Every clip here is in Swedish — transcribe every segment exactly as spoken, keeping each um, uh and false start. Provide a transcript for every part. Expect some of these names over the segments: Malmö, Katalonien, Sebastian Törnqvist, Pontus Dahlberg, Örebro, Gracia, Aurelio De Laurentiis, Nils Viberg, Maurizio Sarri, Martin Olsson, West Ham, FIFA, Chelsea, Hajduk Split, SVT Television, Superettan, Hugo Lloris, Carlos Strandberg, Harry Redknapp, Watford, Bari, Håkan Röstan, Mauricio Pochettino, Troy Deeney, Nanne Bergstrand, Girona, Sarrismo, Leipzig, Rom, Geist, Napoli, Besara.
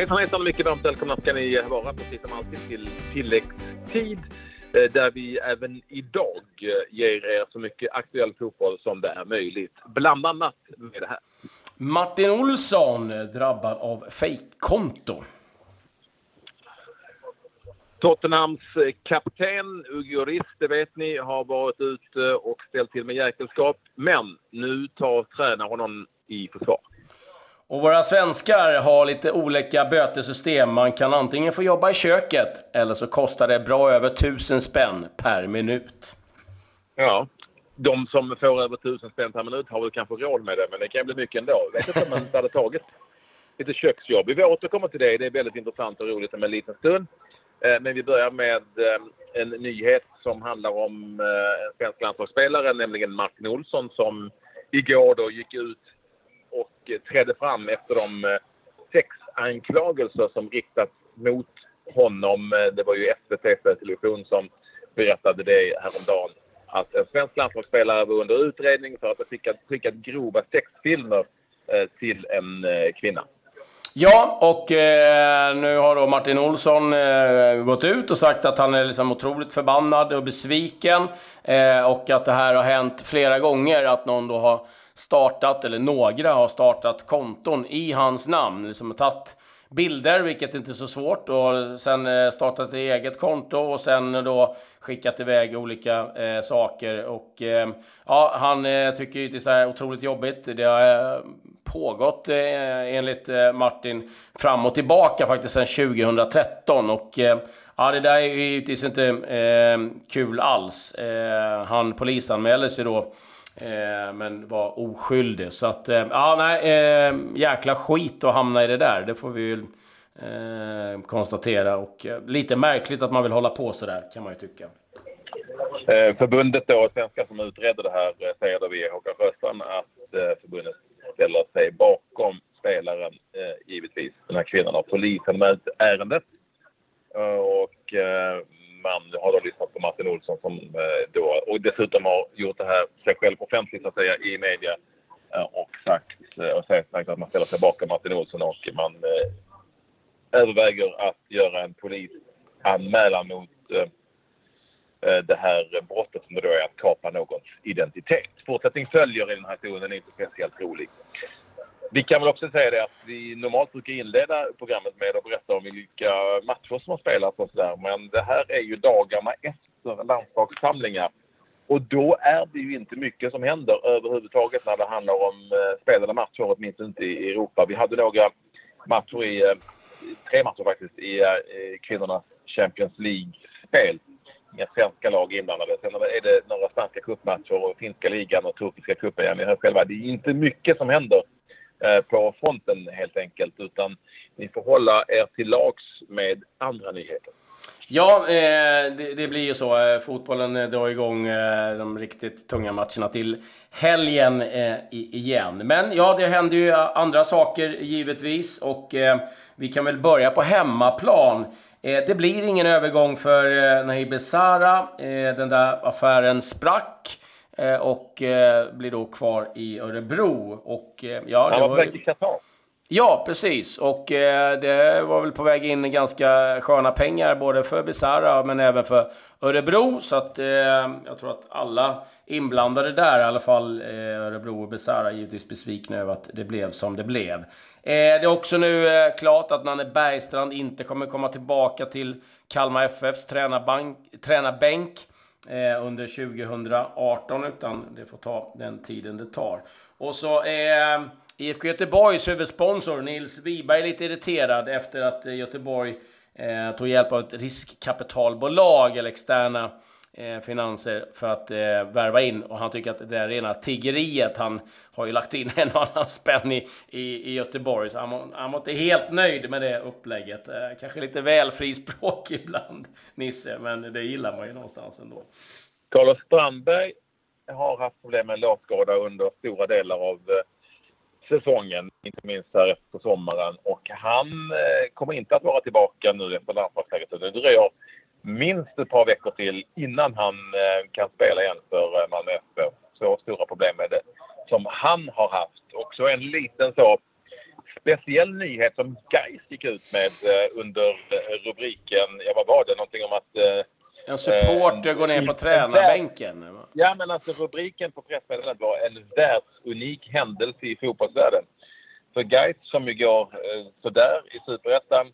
Hejsan, hejsan, mycket varmt välkomna ska ni vara precis som alltid till tilläggstid där vi även idag ger er så mycket aktuell fotboll som det är möjligt. Bland annat med det här. Martin Olsson drabbad av fejkkonto. Tottenhams kapten Hugo Lloris, det vet ni, har varit ute och ställt till med jäkelskap. Men nu tar tränaren honom i försvar. Och våra svenskar har lite olika bötesystem. Man kan antingen få jobba i köket eller så kostar det bra över tusen spänn per minut. Ja, de som får över tusen spänn per minut har väl kanske råd med det, men det kan bli mycket ändå. Jag vet inte om man hade tagit lite köksjobb. Vi återkommer till det, det är väldigt intressant och roligt om en liten stund. Men vi börjar med en nyhet som handlar om en svensk landslagsspelare, nämligen Martin Olsson, som igår då gick ut och trädde fram efter de sex anklagelser som riktats mot honom. Det var ju S V T Television som berättade det häromdagen, att en svensk landslagsspelare var under utredning för att ha skickat, skickat grova sexfilmer till en kvinna. Ja, och eh, nu har då Martin Olsson eh, gått ut och sagt att han är liksom otroligt förbannad och besviken eh, och att det här har hänt flera gånger, att någon då har startat, eller några har startat konton i hans namn, liksom tagit bilder, vilket inte är så svårt, och sen startat eget konto och sen då skickat iväg olika eh, saker och eh, ja, han eh, tycker ju det är så här otroligt jobbigt. Det har eh, pågått eh, enligt eh, Martin fram och tillbaka faktiskt sedan tjugohundratretton och eh, ja, det där är ju givetvis inte eh, kul alls. Eh, han polisanmäler sig då Eh, men var oskyldig. Så att, eh, ja nej, eh, jäkla skit att hamna i det där. Det får vi ju eh, konstatera. Och eh, lite märkligt att man vill hålla på så där, kan man ju tycka. Eh, förbundet då, svenskar som utreder det här, säger då via Håkan Röstan att eh, förbundet ställer sig bakom spelaren, eh, givetvis. Den här kvinnan har polisanmält ärendet. Eh, och eh, man har då lyssnat på Martin Olsson som då, och dessutom har gjort det här sig själv offentligt så att säga i media och sagt, och sagt att man ställer sig bakom Martin Olsson och man eh, överväger att göra en polisanmälan mot eh, det här brottet som då är att kapa någons identitet. Fortsättning följer i den här tonen, är inte speciellt rolig. Vi kan väl också säga det att vi normalt brukar inleda programmet med att berätta om vilka matcher som har spelats och sådär. Men det här är ju dagarna efter landslagssamlingar. Och då är det ju inte mycket som händer överhuvudtaget när det handlar om spelade matcher, åtminstone inte i Europa. Vi hade några matcher i, tre matcher faktiskt, i kvinnornas Champions League-spel. Inga svenska lag inblandade. Sen är det några spanska cupmatcher och finska ligan och turkiska cupen. Jag hör själva, det är inte mycket som händer på fronten helt enkelt, utan ni får hålla er till lags med andra nyheter. Ja, eh, det, det blir ju så. Fotbollen drar igång eh, de riktigt tunga matcherna till helgen eh, igen. Men ja, det händer ju andra saker givetvis och eh, vi kan väl börja på hemmaplan. Eh, det blir ingen övergång för eh, när Besara, eh, den där affären sprack. Och eh, blir då kvar i Örebro. Och, eh, ja, det var väl i Katar. Ja, precis. Och eh, det var väl på väg in ganska sköna pengar både för Besara men även för Örebro. Så att eh, jag tror att alla inblandade där, i alla fall eh, Örebro och Besara, givetvis besvikna över att det blev som det blev. Eh, det är också nu eh, klart att Nanne Bergstrand inte kommer komma tillbaka till Kalmar F F:s tränarbank, tränarbänk under tjugohundraarton, utan det får ta den tiden det tar. Och så är I F K Göteborgs huvudsponsor Nils Viberg lite irriterad efter att Göteborg eh, tog hjälp av ett riskkapitalbolag eller externa eh, finanser för att eh, värva in, och han tycker att det är rena tiggeriet. Han har ju lagt in en annan spänn i, i, i Göteborg, så han, han var inte helt nöjd med det upplägget. Eh, kanske lite väl frispråk ibland, Nisse, men det gillar man ju någonstans ändå. Carlos Strandberg har haft problem med låtskada under stora delar av säsongen, inte minst här efter sommaren, och han eh, kommer inte att vara tillbaka nu efter landslagsläget. Det dröjer minst ett par veckor till innan han eh, kan spela igen för eh, Malmö F F. Så stora problem med det som han har haft. Och så en liten så speciell nyhet som Geist gick ut med under rubriken, jag vad var det, någonting om att en supporter eh, går ner på tränarbänken. Värld, ja, men alltså rubriken på pressmeddelandet var en världsunik händelse i fotbollsvärlden. För Geist, som ju går eh, sådär i Superettan,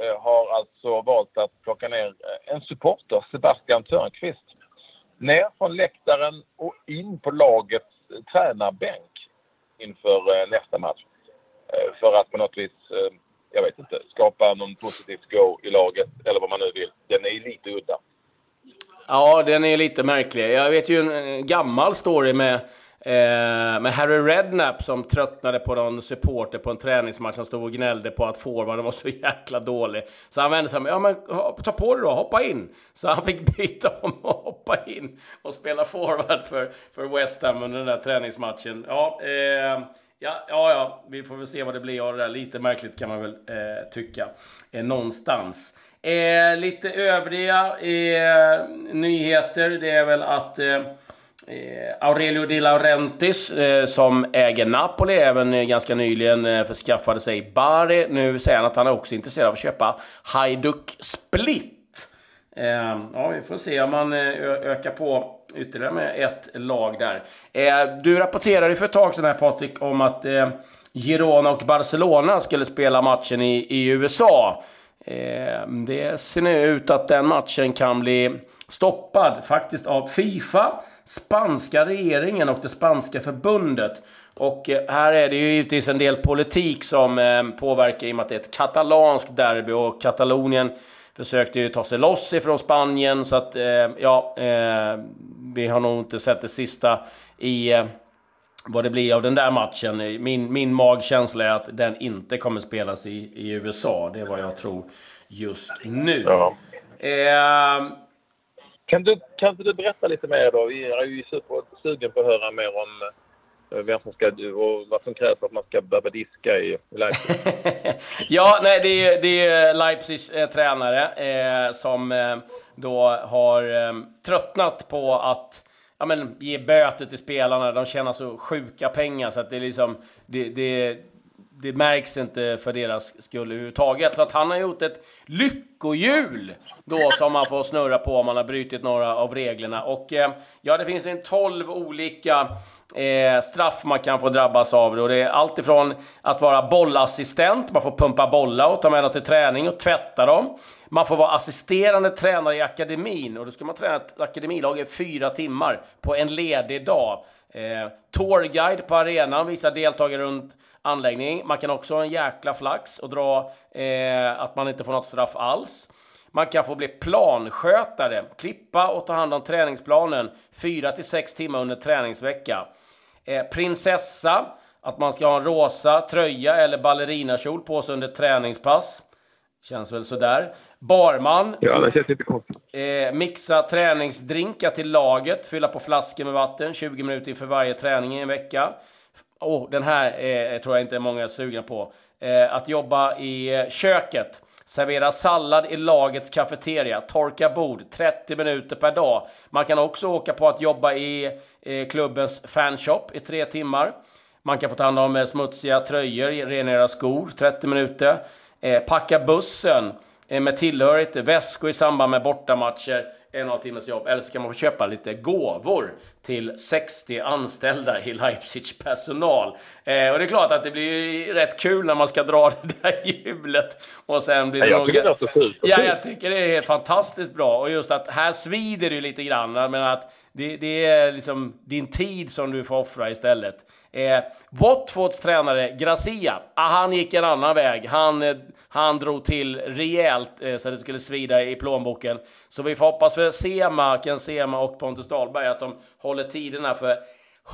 eh, har alltså valt att plocka ner en supporter, Sebastian Törnqvist, ner från läktaren och in på lagets eh, tränarbänk inför eh, nästa match. Eh, för att på något vis... Eh, jag vet inte, skapa någon positiv go i laget, eller vad man nu vill. Den är ju lite udda. Ja, den är lite märklig. Jag vet ju en gammal story med, eh, med Harry Redknapp som tröttnade på någon supporter på en träningsmatch som stod och gnällde på att forwarden var så jäkla dålig. Så han vände sig med, ja men ta på det då, hoppa in. Så han fick byta om och hoppa in och spela forward för, för West Ham under den där träningsmatchen. Ja, eh... Ja, ja, ja, vi får väl se vad det blir av det där. Lite märkligt kan man väl eh, tycka eh, någonstans. Eh, lite övriga eh, nyheter, det är väl att eh, Aurelio De Laurentiis eh, som äger Napoli även eh, ganska nyligen eh, förskaffade sig Bari. Nu säger han att han är också intresserad av att köpa Hajduk Split. Eh, ja, vi får se om man eh, ö- ökar på ytterligare med ett lag där. Eh, du rapporterade för ett tag sedan här, Patrik, om att eh, Girona och Barcelona skulle spela matchen i, i U S A. Eh, det ser nu ut att den matchen kan bli stoppad faktiskt av FIFA, spanska regeringen och det spanska förbundet. Och eh, här är det ju givetvis en del politik som eh, påverkar i och med att det är ett katalanskt derby och Katalonien försökte ju ta sig loss ifrån Spanien, så att eh, ja, eh, vi har nog inte sett det sista i eh, vad det blir av den där matchen. Min, min magkänsla är att den inte kommer spelas i, i U S A. Det är vad jag tror just nu. Ja. Eh, kan, du, kan inte du berätta lite mer då? Vi är ju supersugen på att höra mer om vem som ska, och vad som krävs för att man ska börja diska i Leipzig. Ja, nej, det är, det är Leipzigs eh, tränare eh, som eh, då har eh, tröttnat på att ja, men, ge böter till spelarna. De tjänar så sjuka pengar så att det, liksom, det, det, det märks inte för deras skull överhuvudtaget. Så att han har gjort ett lyckohjul då som man får snurra på om man har brutit några av reglerna. Och eh, ja, det finns en tolv olika... Eh, straff man kan få drabbas av det. Och det är allt ifrån att vara bollassistent, man får pumpa bollar och ta med dem till träning och tvätta dem. Man får vara assisterande tränare i akademin, och då ska man träna ett akademilag i fyra timmar på en ledig dag. eh, Tourguide på arenan, vissa deltagare runt anläggning. Man kan också ha en jäkla flax och dra eh, att man inte får något straff alls. Man kan få bli planskötare, klippa och ta hand om träningsplanen fyra till sex timmar under träningsvecka. Eh, prinsessa, att man ska ha en rosa tröja eller ballerinakjol på sig under träningspass. Känns väl sådär. Barman. Ja, det känns lite kort. Eh, mixa träningsdrinkar till laget, fylla på flaskor med vatten tjugo minuter inför varje träning i en vecka. Åh, oh, den här eh, tror jag inte många är sugna på. Eh, att jobba i eh, köket. Servera sallad i lagets kafeteria, torka bord trettio minuter per dag. Man kan också åka på att jobba i eh, klubbens fanshop i tre timmar. Man kan få ta hand om eh, smutsiga tröjor, renera skor trettio minuter. Eh, packa bussen eh, med tillhörigt väskor i samband med bortamatcher, en och en halv timmes jobb. Eller så kan man få köpa lite gåvor till sextio anställda i Leipzigs personal. Eh, och det är klart att det blir rätt kul när man ska dra det där hjulet. Och sen blir det jag några... det så fint, så ja, jag tycker det är helt fantastiskt bra. Och just att här svider du lite grann. Men att det, det är liksom din tid som du får offra istället. Eh, Watfords tränare Gracia, ah, han gick en annan väg. Han, eh, han drog till rejält eh, så det skulle svida i plånboken. Så vi får hoppas för Sema, Ken Sema och Pontus Dahlberg att de håller tiderna för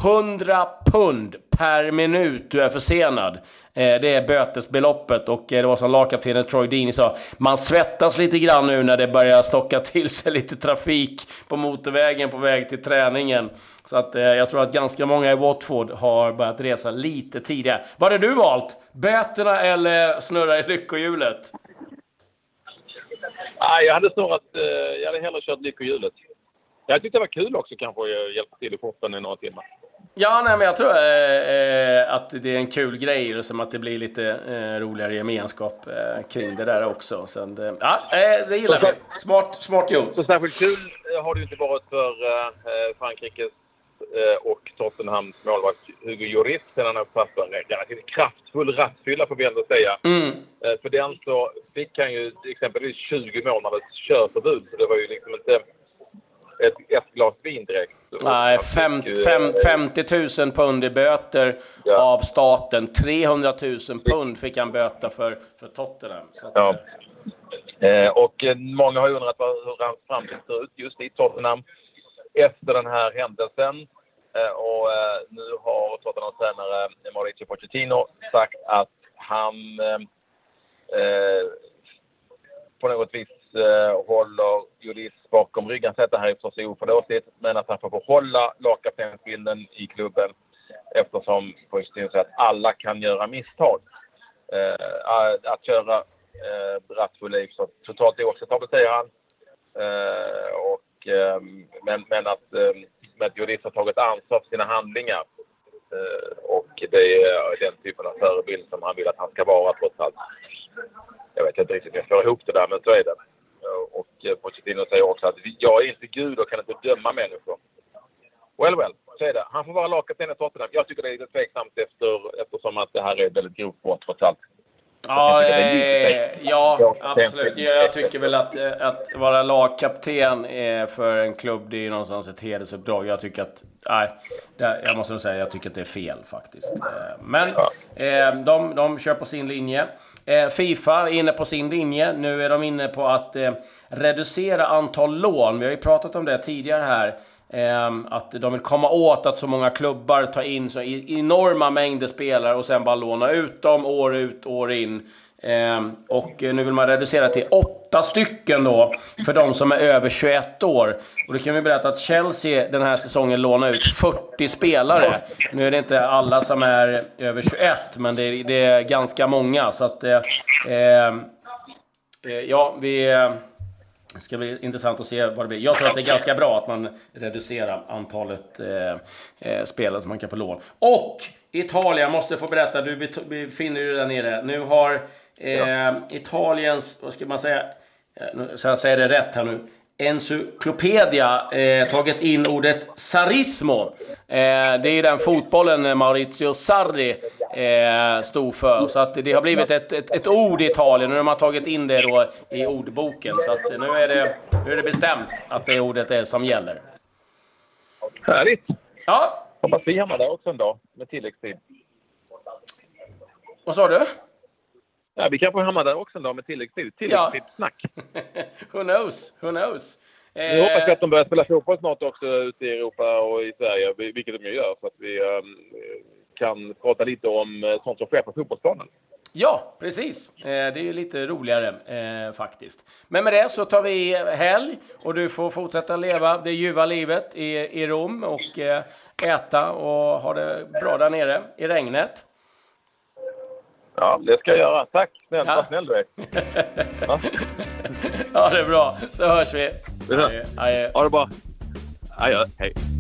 hundra pund per minut du är försenad. Eh, det är bötesbeloppet, och eh, det var som lagkaptenen Troy Deeney sa, man svettas lite grann nu när det börjar stocka till sig lite trafik på motorvägen på väg till träningen. Så att, eh, jag tror att ganska många i Watford har börjat resa lite tidigare. Vad hade du valt? Böterna eller snurra i lyckohjulet? Nej, jag hade snurrat, eh, jag hade hellre kört lyckohjulet. Jag tyckte det var kul också kanske att hjälpa till i fotbollen i några timmar. Ja, nej, men jag tror eh, att det är en kul grej och som att det blir lite eh, roligare gemenskap eh, kring det där också. Sen, eh, ja, eh, det gillar vi. Smart, smart gjort. Så särskilt kul har det ju inte varit för eh, Frankrikes eh, och Tottenhams målvakt Hugo Lloris sedan han uppfattar en ganska kraftfull rattfylla får vi ändå säga. Mm. Eh, för den så fick han ju exempelvis tjugo månaders körförbud, så det var ju liksom inte ett, ett glas vin direkt. Nej, fem, fem, femtio tusen pund i böter ja. av staten. trehundra tusen pund fick han böta för, för Tottenham. Så ja. eh, och många har undrat hur han framtid ser ut just i Tottenham efter den här händelsen. Eh, och eh, nu har Tottenham tränare Mauricio Pochettino sagt att han eh, på något vis håller Lloris bakom ryggen, så att det här är förstås oförlåtligt, men att han får behålla lagkaptensbilden i klubben eftersom Pochettino säger att alla kan göra misstag. Eh, att köra eh, rattfull är totalt oacceptabelt, säger han. Eh, och, eh, men, men att eh, Lloris har tagit ansvar för sina handlingar eh, och det är den typen av förebild som han vill att han ska vara trots allt. Jag vet inte riktigt hur jag får ihop det där, men så är det. Och Pochettino säger också att jag är inte Gud och kan inte döma människor. Well, well, så är det. Han får vara lagkapten i Tottenham. Jag tycker det är lite tveksamt efter, eftersom att det här är väldigt grovt brott trots allt. Ja, eh, ja, absolut. Jag tycker väl att, att vara lagkapten för en klubb, det är ju någonstans ett hedersuppdrag. Jag tycker att, nej, det, jag måste säga, jag tycker att det är fel faktiskt. Men eh, de, de kör på sin linje. FIFA är inne på sin linje. Nu är de inne på att eh, reducera antal lån. Vi har ju pratat om det tidigare här. Eh, att de vill komma åt att så många klubbar tar in så enorma mängder spelare och sen bara låna ut dem år ut, år in. Eh, och nu vill man reducera till åtta stycken då för de som är över tjugoett år. Och då kan vi berätta att Chelsea den här säsongen lånar ut fyrtio spelare. Nu är det inte alla som är över tjugoett, men det är, det är ganska många. Så att eh, eh, ja, vi... Det ska bli intressant att se vad det blir. Jag tror att det är ganska bra att man reducerar antalet eh, eh, spelare som man kan få lån. Och Italien måste få berätta, du befinner dig där nere. Nu har eh, ja. Italiens, vad ska man säga, så jag säger det rätt här nu, encyklopedia eh, tagit in ordet Sarrismo. Eh, det är den fotbollen Maurizio Sarri eh, stod för. Så att det har blivit ett, ett, ett ord i Italien. Nu har man tagit in det då i ordboken. Så att nu är det, nu är det bestämt att det ordet är som gäller. Härligt. Ja. Hoppas vi hamnar där också en dag med tilläggstid. Vad sa du? Ja, vi kan få hamna där också en dag med tilläggstid. Tilläggstidssnack. Ja. Who knows? Who knows? Jag eh... hoppas att de börjar spela fotboll snart också ute i Europa och i Sverige, vilket de ju gör, så att vi um, kan prata lite om sånt som sker på fotbollsplanen. Ja, precis. Eh, det är ju lite roligare eh, faktiskt. Men med det så tar vi helg och du får fortsätta leva det ljuva livet i, i Rom och eh, äta och ha det bra där nere i regnet. Ja, det ska jag göra. Tack. Snäll, ja. Var snäll du är. Ja. Ja, det är bra. Så hörs vi. Adjö. Adjö. Ha det bra. Adjö. Hej.